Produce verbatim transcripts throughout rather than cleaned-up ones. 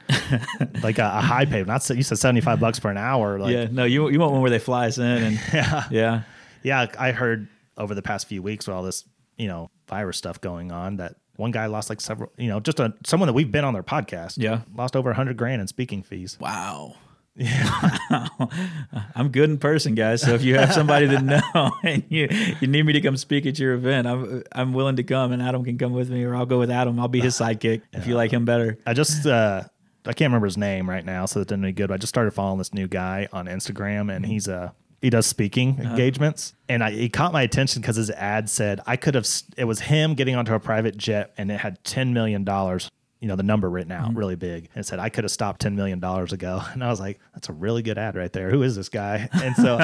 like a, a high pay. Not you said seventy-five bucks for an hour. Like, yeah, no, you you want one where they fly us in. And yeah, yeah, yeah. I heard over the past few weeks with all this, you know, virus stuff going on, that one guy lost like several, you know, just a, someone that we've been on their podcast. Yeah, lost over a hundred grand in speaking fees. Wow. Yeah, wow. I'm good in person, guys. So if you have somebody that know and you, you need me to come speak at your event, I'm I'm willing to come, and Adam can come with me, or I'll go with Adam. I'll be his sidekick yeah. if you like him better. I just uh, I can't remember his name right now, so that didn't be good. But I just started following this new guy on Instagram, and he's a uh, he does speaking uh-huh. engagements, and I, it caught my attention because his ad said I could have. It was him getting onto a private jet, and it had ten million dollars. You know, the number written out mm-hmm. really big, and it said, I could have stopped ten million dollars ago. And I was like, that's a really good ad right there. Who is this guy? And so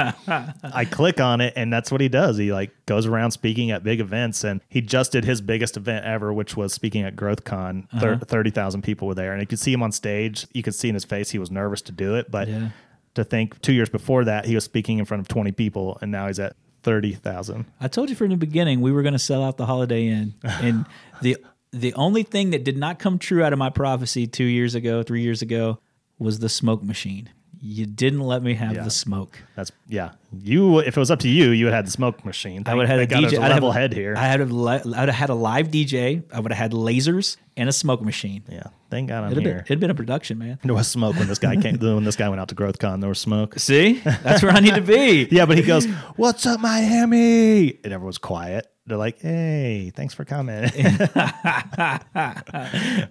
I click on it, and that's what he does. He like goes around speaking at big events, and he just did his biggest event ever, which was speaking at GrowthCon. Uh-huh. thirty thousand people were there, and you could see him on stage. You could see in his face, he was nervous to do it, but yeah. to think two years before that, he was speaking in front of twenty people, and now he's at thirty thousand. I told you from the beginning, we were going to sell out the Holiday Inn, and the The only thing that did not come true out of my prophecy two years ago, three years ago, was the smoke machine. You didn't let me have yeah. the smoke. That's yeah. You, if it was up to you, you would have had the smoke machine. I would have had a D J. I'd have a head here. I would have had a live D J. I would have had lasers and a smoke machine. Yeah, thank God I'm it'd here. Been, it'd been a production, man. There was smoke when this guy came. When this guy went out to GrowthCon, there was smoke. See, that's where I need to be. Yeah, but he goes, "What's up, Miami?" And everyone's quiet. They're like, hey, thanks for coming. I'm,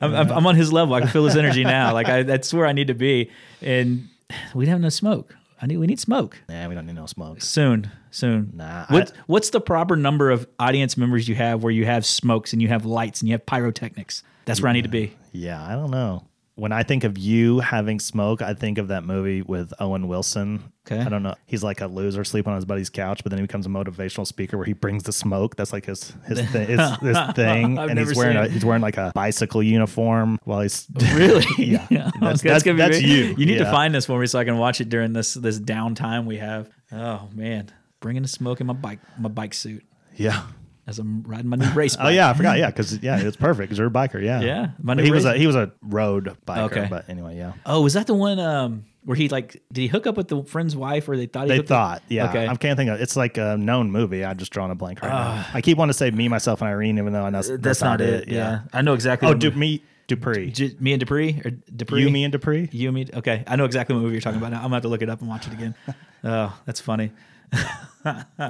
I'm on his level. I can feel his energy now. Like I, that's where I need to be. And we have no smoke. I need. We need smoke. Nah, we don't need no smoke. Soon, soon. Nah. What, I, what's the proper number of audience members you have where you have smokes and you have lights and you have pyrotechnics? That's yeah, where I need to be. Yeah, I don't know. When I think of you having smoke, I think of that movie with Owen Wilson. Okay. I don't know. He's like a loser sleeping on his buddy's couch, but then he becomes a motivational speaker where he brings the smoke. That's like his his, thi- his, his thing. And he's wearing a, he's wearing like a bicycle uniform while he's... Really? yeah. yeah. That's, that's, that's, that's you. You need yeah. to find this for me so I can watch it during this this downtime we have. Oh, man. Bringing the smoke in my bike my bike suit. Yeah. As I'm riding my new race bike. Oh, yeah, I forgot. Yeah, because, yeah, it's perfect because you're a biker, yeah. Yeah. My new he, race. Was a, he was a road biker, okay. But anyway, yeah. Oh, was that the one um, where he, like, did he hook up with the friend's wife or they thought he They hooked thought, up? yeah. Okay. I can't think of it. It's like a known movie. I've just drawn a blank right uh, now. I keep wanting to say Me, Myself, and Irene, even though I know that's, that's not it. it. Yeah. yeah. I know exactly. Oh, do movie. me. Dupree. D- me and Dupree? Or Dupree? You, me, and Dupree? You, me. Okay. I know exactly what movie you're talking about now. I'm going to have to look it up and watch it again. Oh, that's funny.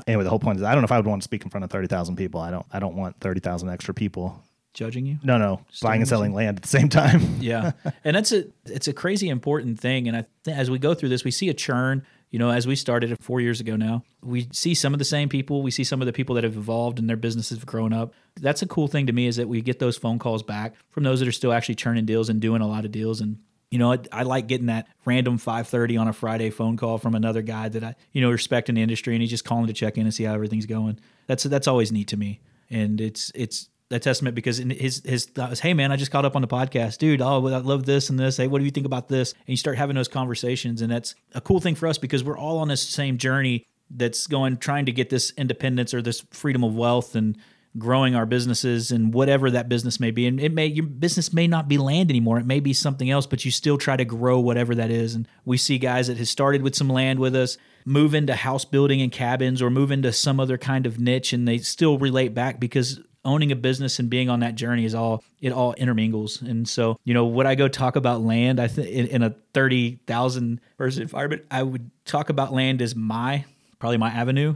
Anyway, the whole point is I don't know if I would want to speak in front of thirty thousand people. I don't I don't want thirty thousand extra people judging you. No, no. Just buying and selling you? land at the same time. Yeah. And that's a it's a crazy important thing, and I th- as we go through this, we see a churn, you know, as we started it four years ago now. We see some of the same people, we see some of the people that have evolved and their businesses have grown up. That's a cool thing to me, is that we get those phone calls back from those that are still actually churning deals and doing a lot of deals. And you know, I, I like getting that random five thirty on a Friday phone call from another guy that I, you know, respect in the industry, and he's just calling to check in and see how everything's going. That's that's always neat to me, and it's it's a testament, because in his his thought was, hey man, I just caught up on the podcast, dude. Oh, I love this and this. Hey, what do you think about this? And you start having those conversations, and that's a cool thing for us because we're all on this same journey that's going trying to get this independence or this freedom of wealth and growing our businesses and whatever that business may be. And it may, your business may not be land anymore. It may be something else, but you still try to grow whatever that is. And we see guys that have started with some land with us, move into house building and cabins, or move into some other kind of niche. And they still relate back because owning a business and being on that journey is all, it all intermingles. And so, you know, would I go talk about land? I think in, in a thirty thousand person environment, I would talk about land as my, probably my avenue,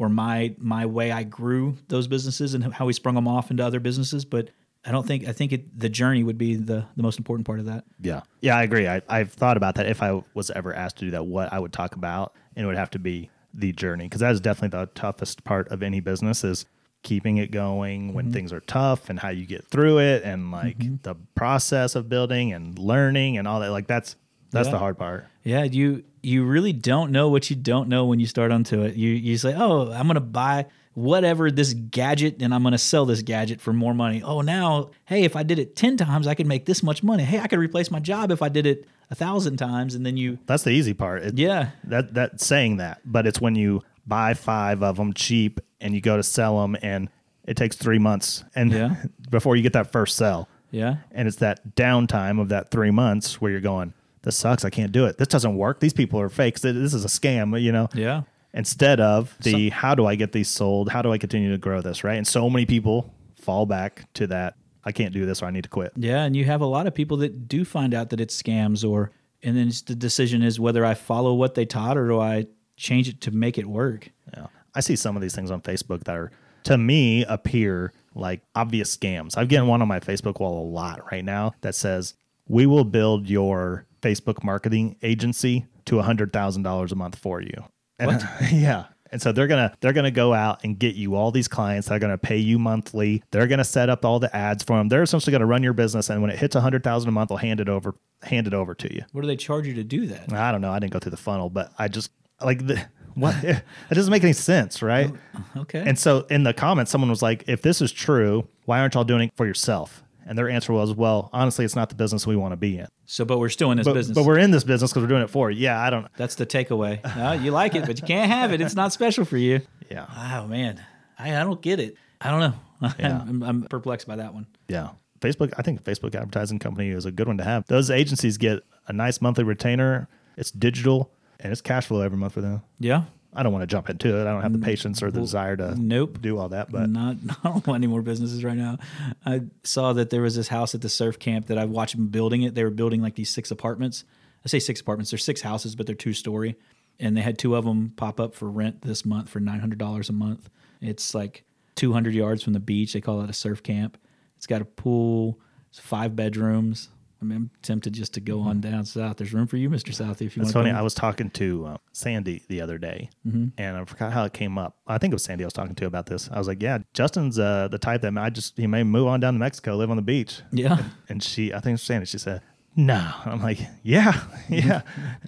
or my my way I grew those businesses and how we sprung them off into other businesses. But I don't think I think it, the journey would be the, the most important part of that. Yeah. Yeah, I agree. I, I've thought about that. If I was ever asked to do that, what I would talk about, and it would have to be the journey, because that is definitely the toughest part of any business, is keeping it going when mm-hmm. things are tough, and how you get through it, and like mm-hmm. the process of building and learning and all that. Like that's that's yeah. the hard part. Yeah, you you really don't know what you don't know when you start onto it. You you say, oh, I'm gonna buy whatever this gadget, and I'm going to sell this gadget for more money. Oh, now, hey, if I did it ten times, I could make this much money. Hey, I could replace my job if I did it a thousand times. And then you, that's the easy part. It, yeah. That, that saying that, but it's when you buy five of them cheap and you go to sell them, and it takes three months and yeah. before you get that first sell. Yeah. And it's that downtime of that three months where you're going, this sucks. I can't do it. This doesn't work. These people are fakes. This is a scam, you know? Yeah. Instead of the, how do I get these sold? How do I continue to grow this, right? And so many people fall back to that, I can't do this, or I need to quit. Yeah, and you have a lot of people that do find out that it's scams, or and then it's the decision is whether I follow what they taught or do I change it to make it work. Yeah, I see some of these things on Facebook that are, to me, appear like obvious scams. I'm getting one on my Facebook wall a lot right now that says, we will build your Facebook marketing agency to one hundred thousand dollars a month for you. And, what? Yeah. And so they're going to they're gonna go out and get you all these clients that are going to pay you monthly. They're going to set up all the ads for them. They're essentially going to run your business. And when it hits one hundred thousand dollars a month, they'll hand it over hand it over to you. What do they charge you to do that? I don't know. I didn't go through the funnel, but I just like the, what? It doesn't make any sense, right? Okay. And so in the comments, someone was like, if this is true, why aren't y'all doing it for yourself? And their answer was, well, honestly, it's not the business we want to be in. So, but we're still in this but, business. But we're in this business because we're doing it for you. Yeah, I don't know. That's the takeaway. No, you like it, but you can't have it. It's not special for you. Yeah. Oh, man. I, I don't get it. I don't know. Yeah. I'm, I'm perplexed by that one. Yeah. Facebook, I think Facebook advertising company is a good one to have. Those agencies get a nice monthly retainer. It's digital, and it's cash flow every month for them. Yeah. I don't want to jump into it. I don't have the patience or the desire to nope. do all that. But not, I don't want any more businesses right now. I saw that there was this house at the surf camp that I watched them building it. They were building like these six apartments. I say six apartments. They're six houses, but they're two-story. And they had two of them pop up for rent this month for nine hundred dollars a month. It's like two hundred yards from the beach. They call it a surf camp. It's got a pool. It's five bedrooms. I mean, I'm tempted just to go on down south. There's room for you, Mister Southey, if you That's want funny. to. That's funny. I was talking to um, Sandy the other day, mm-hmm. and I forgot how it came up. I think it was Sandy I was talking to about this. I was like, yeah, Justin's uh, the type that I just, he may move on down to Mexico, live on the beach. Yeah. And she, I think it was Sandy, she said, no. I'm like, yeah, yeah.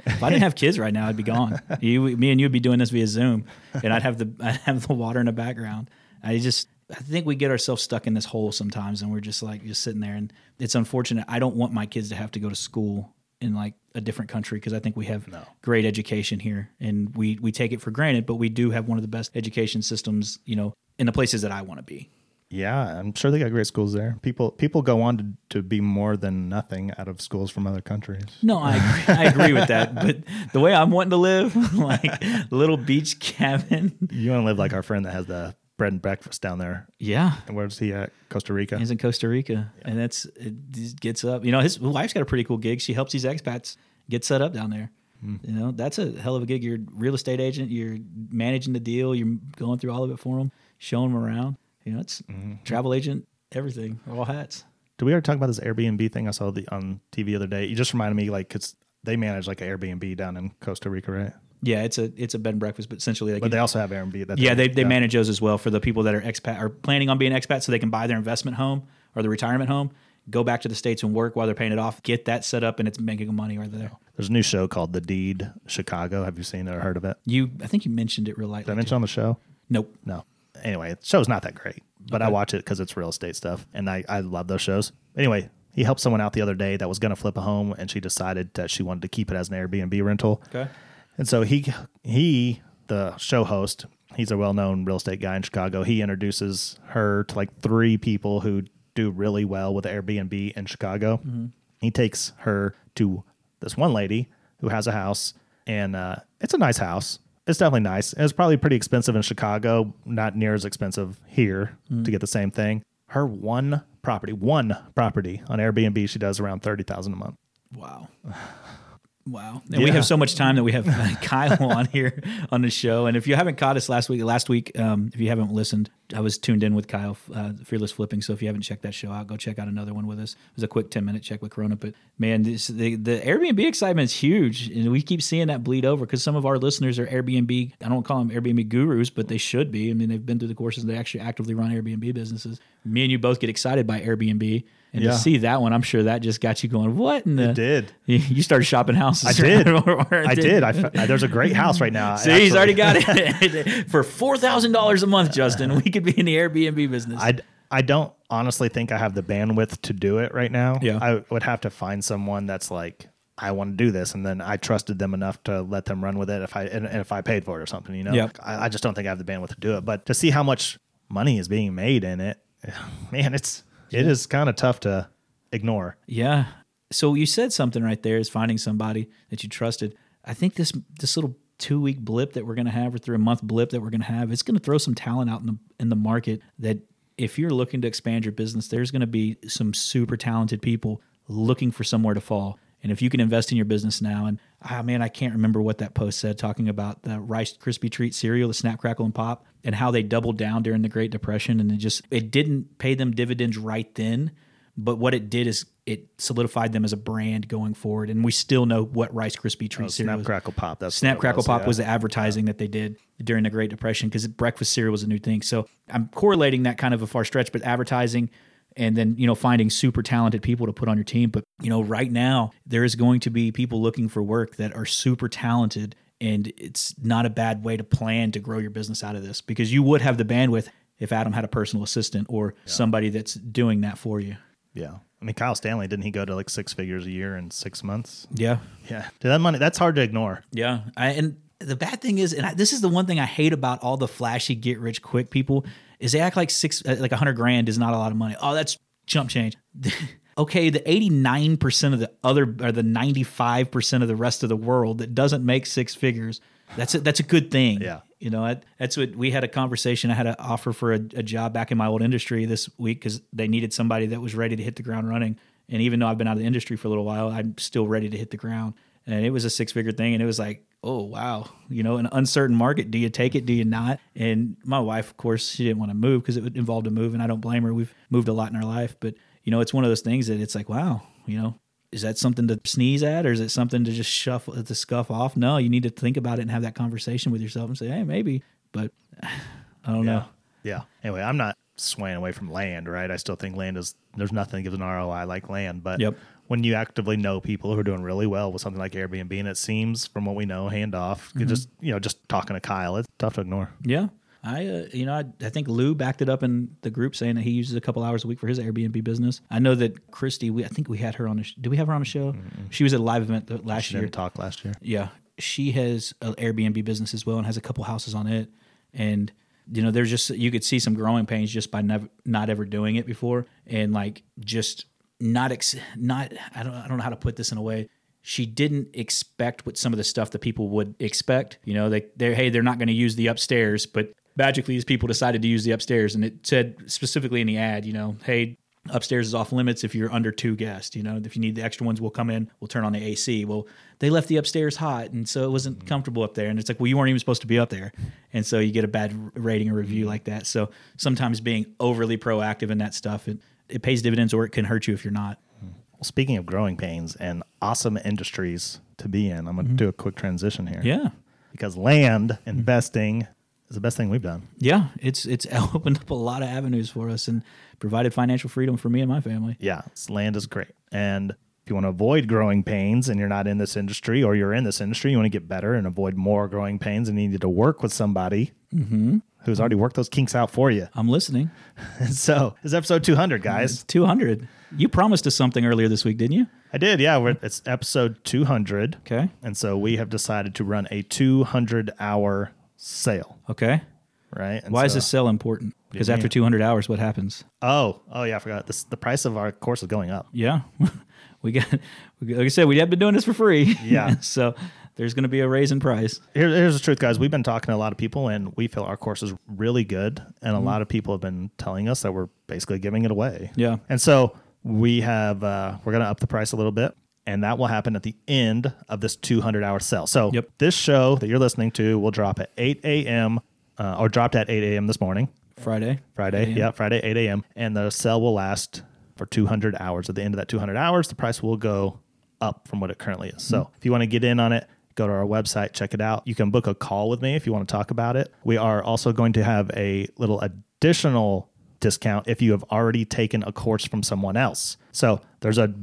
If I didn't have kids right now, I'd be gone. You, me and you would be doing this via Zoom, and I'd have the, I'd have the water in the background. I just... I think we get ourselves stuck in this hole sometimes, and we're just like just sitting there, and it's unfortunate. I don't want my kids to have to go to school in like a different country, because I think we have no. great education here, and we, we take it for granted, but we do have one of the best education systems, you know, in the places that I want to be. Yeah, I'm sure they got great schools there. People people go on to, to be more than nothing out of schools from other countries. No, I agree, I agree with that. But the way I'm wanting to live, like little beach cabin. You want to live like our friend that has the bread and breakfast down there. Yeah. And where's he at? Costa Rica. He's in Costa Rica. Yeah. And that's, it gets up, you know, his wife's got a pretty cool gig. She helps these expats get set up down there. Mm. You know, that's a hell of a gig. You're a real estate agent. You're managing the deal. You're going through all of it for them, showing them around. You know, it's mm-hmm. travel agent, everything, all hats. Did we ever talk about this Airbnb thing I saw the, on T V the other day? You just reminded me, like, because they manage like an Airbnb down in Costa Rica, right? Yeah, it's a it's a bed and breakfast, but essentially, like, but they also have Airbnb. That's yeah, they they yeah. manage those as well for the people that are expat are planning on being expats, so they can buy their investment home or the retirement home, go back to the States and work while they're paying it off, get that set up, and it's making them money right there. There's a new show called The Deed Chicago. Have you seen it or heard of it? You, I think you mentioned it real lightly. Did I mention it on the show? Nope. No. Anyway, the show's not that great, but okay. I watch it because it's real estate stuff, and I, I love those shows. Anyway, he helped someone out the other day that was going to flip a home, and she decided that she wanted to keep it as an Airbnb rental. Okay. And so he, he, the show host, he's a well-known real estate guy in Chicago. He introduces her to like three people who do really well with Airbnb in Chicago. Mm-hmm. He takes her to this one lady who has a house, and uh, it's a nice house. It's definitely nice. It's probably pretty expensive in Chicago, not near as expensive here mm-hmm. to get the same thing. Her one property, one property on Airbnb, she does around thirty thousand dollars a month. Wow. Wow. And yeah. we have so much time that we have Kyle on here on the show. And if you haven't caught us last week, last week, um, if you haven't listened, I was tuned in with Kyle, uh, Fearless Flipping. So if you haven't checked that show out, go check out another one with us. It was a quick ten minute check with Corona. But man, this, the, the Airbnb excitement is huge. And we keep seeing that bleed over because some of our listeners are Airbnb. I don't call them Airbnb gurus, but they should be. I mean, they've been through the courses. They actually actively run Airbnb businesses. Me and you both get excited by Airbnb. And yeah. to see that one, I'm sure that just got you going, what in the... It did. You started shopping houses. I did. Or, or I did. I f- there's a great house right now. See, actually. He's already got it. For four thousand dollars a month, Justin, we could be in the Airbnb business. I, I don't honestly think I have the bandwidth to do it right now. Yeah. I would have to find someone that's like, I want to do this. And then I trusted them enough to let them run with it if I and, and if I paid for it or something, you know? Yep. I, I just don't think I have the bandwidth to do it. But to see how much money is being made in it, man, it's... It is kind of tough to ignore. Yeah. So you said something right there is finding somebody that you trusted. I think this this little two-week blip that we're going to have or three-month blip that we're going to have, it's going to throw some talent out in the in the market that if you're looking to expand your business, there's going to be some super talented people looking for somewhere to fall. And if you can invest in your business now, and ah, man, I can't remember what that post said, talking about the Rice Krispie Treat cereal, the Snap, Crackle, and Pop, and how they doubled down during the Great Depression. And it just, it didn't pay them dividends right then, but what it did is it solidified them as a brand going forward. And we still know what Rice Krispie Treat oh, cereal Snap, Crackle, Pop. That's Snap, Crackle, was, Pop yeah. was the advertising yeah. that they did during the Great Depression because breakfast cereal was a new thing. So I'm correlating that kind of a far stretch, but advertising... And then, you know, finding super talented people to put on your team. But, you know, right now there is going to be people looking for work that are super talented, and it's not a bad way to plan to grow your business out of this because you would have the bandwidth if Adam had a personal assistant or yeah. somebody that's doing that for you. Yeah. I mean, Kyle Stanley, didn't he go to like six figures a year in six months? Yeah. Yeah. Dude, that money, that's hard to ignore. Yeah. I, and the bad thing is, and I, this is the one thing I hate about all the flashy, get rich quick people, is they act like six, like a hundred grand is not a lot of money. Oh, that's chump change. Okay, the eighty-nine percent of the other, or the ninety-five percent of the rest of the world that doesn't make six figures, that's a, that's a good thing. Yeah. You know, I, that's what we had a conversation. I had an offer for a, a job back in my old industry this week because they needed somebody that was ready to hit the ground running. And even though I've been out of the industry for a little while, I'm still ready to hit the ground. And it was a six-figure thing, and it was like, oh, wow, you know, an uncertain market. Do you take it? Do you not? And my wife, of course, she didn't want to move because it involved a move, and I don't blame her. We've moved a lot in our life. But, you know, it's one of those things that it's like, wow, you know, is that something to sneeze at, or is it something to just shuffle, to scuff off? No, you need to think about it and have that conversation with yourself and say, hey, maybe. But I don't yeah. know. Yeah. Anyway, I'm not swaying away from land, right? I still think land is, there's nothing that gives an R O I like land. But yep. when you actively know people who are doing really well with something like Airbnb, and it seems from what we know, hand off, mm-hmm. just, you know, just talking to Kyle, it's tough to ignore. Yeah. I, uh, you know, I, I think Lou backed it up in the group saying that he uses a couple hours a week for his Airbnb business. I know that Christy, we, I think we had her on the, sh- did we have her on the show? Mm-hmm. She was at a live event th- last she year. She didn't talk last year. Yeah. She has an Airbnb business as well and has a couple houses on it. And you know, there's just, you could see some growing pains just by never, not ever doing it before. And like, just not, ex- not, I don't, I don't know how to put this in a way. She didn't expect what some of the stuff that people would expect, you know, they, they're, hey, they're not going to use the upstairs, but magically these people decided to use the upstairs. And it said specifically in the ad, you know, hey, upstairs is off limits if you're under two guests, you know, if you need the extra ones, we'll come in, we'll turn on the A C. Well, they left the upstairs hot, and so it wasn't mm-hmm. comfortable up there. And it's like, well, you weren't even supposed to be up there. And so you get a bad rating or review mm-hmm. like that. So sometimes being overly proactive in that stuff, it, it pays dividends, or it can hurt you if you're not. Well, speaking of growing pains and awesome industries to be in, I'm going to mm-hmm. do a quick transition here. Yeah. Because land mm-hmm. investing is the best thing we've done. Yeah, it's it's opened up a lot of avenues for us and provided financial freedom for me and my family. Yeah, land is great. And if you want to avoid growing pains and you're not in this industry, or you're in this industry, you want to get better and avoid more growing pains, and you need to work with somebody mm-hmm. who's already worked those kinks out for you. I'm listening. So it's episode two hundred, guys. It's two hundred. You promised us something earlier this week, didn't you? I did, yeah. We're, it's episode two hundred. Okay. And so we have decided to run a two hundred hour sale. Okay. Right. And Why so, is this sale important? Because after two hundred hours, what happens? Oh, oh yeah, I forgot. This, the price of our course is going up. Yeah. we got, like I said, we have been doing this for free. Yeah. So there's going to be a raise in price. Here, here's the truth, guys. We've been talking to a lot of people, and we feel our course is really good. And a mm-hmm. lot of people have been telling us that we're basically giving it away. Yeah. And so we have, uh, we're going to up the price a little bit. and that will happen at the end of this two hundred hour sale. So yep. This show that you're listening to will drop at eight a.m. Uh, or dropped at eight a.m. this morning. Friday. Friday, yeah, Friday, eight a.m. And the sale will last for two hundred hours. At the end of that two hundred hours, the price will go up from what it currently is. So mm-hmm. if you want to get in on it, go to our website, check it out. You can book a call with me if you want to talk about it. We are also going to have a little additional discount if you have already taken a course from someone else. So there's a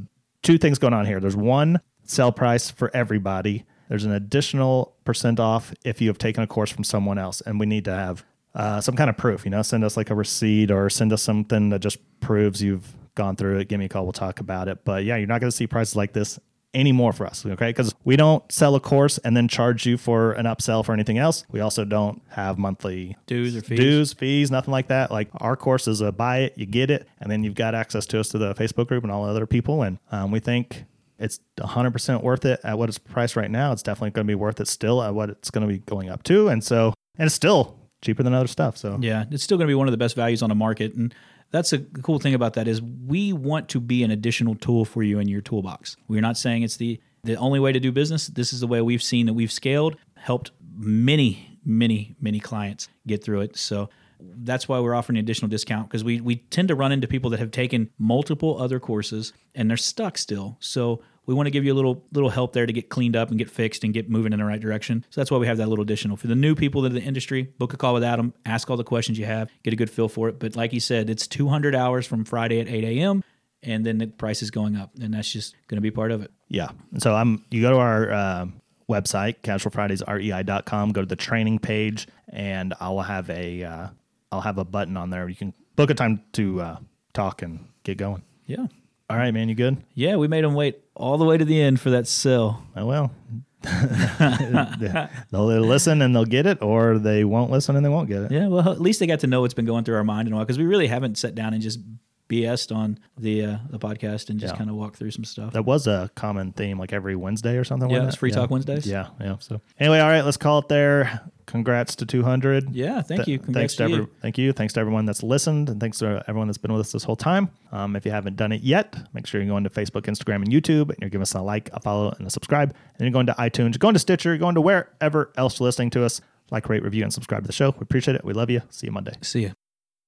two things going on here. There's one sale price for everybody. There's an additional percent off if you have taken a course from someone else, and we need to have uh, some kind of proof, you know, send us like a receipt or send us something that just proves you've gone through it. Give me a call. We'll talk about it. But yeah, you're not going to see prices like this anymore for us, okay? Because we don't sell a course and then charge you for an upsell for anything else. We also don't have monthly dues or fees, dues, fees, nothing like that. Like our course is a buy it, you get it, and then you've got access to us to the Facebook group and all the other people. And um, we think it's one hundred percent worth it at what it's priced right now. It's definitely going to be worth it still at what it's going to be going up to, and so and it's still cheaper than other stuff. So yeah, it's still going to be one of the best values on the market. And that's a cool thing about that is we want to be an additional tool for you in your toolbox. We're not saying it's the, the only way to do business. This is the way we've seen that we've scaled, helped many, many, many clients get through it. So that's why we're offering an additional discount, because we, we tend to run into people that have taken multiple other courses and they're stuck still. So we want to give you a little little help there to get cleaned up and get fixed and get moving in the right direction. So that's why we have that little additional. For the new people in the industry, book a call with Adam, ask all the questions you have, get a good feel for it. But like he said, it's two hundred hours from Friday at eight a.m., and then the price is going up, and that's just going to be part of it. Yeah. So I'm. You go to our uh, website, casual fridays r e i dot com, go to the training page, and I'll have a uh, I'll have a button on there. You can book a time to uh, talk and get going. Yeah. All right, man, you good? Yeah, we made them wait all the way to the end for that sell. Oh, well. They'll listen and they'll get it, or they won't listen and they won't get it. Yeah, well, at least they got to know what's been going through our mind and all, because we really haven't sat down and just B S'd on the uh, the podcast and just yeah. kind of walked through some stuff. That was a common theme, like every Wednesday or something. Yeah, it's Free yeah. Talk Wednesdays. Yeah, yeah. So anyway, all right, let's call it there. Congrats to two hundred. Yeah, thank you. Congrats thanks to, to you. Every, thank you. Thanks to everyone that's listened, and thanks to everyone that's been with us this whole time. Um, if you haven't done it yet, make sure you're going to Facebook, Instagram, and YouTube, and you're giving us a like, a follow, and a subscribe. And you're going to iTunes, going to Stitcher, going to wherever else you're listening to us. Like, rate, review, and subscribe to the show. We appreciate it. We love you. See you Monday. See you.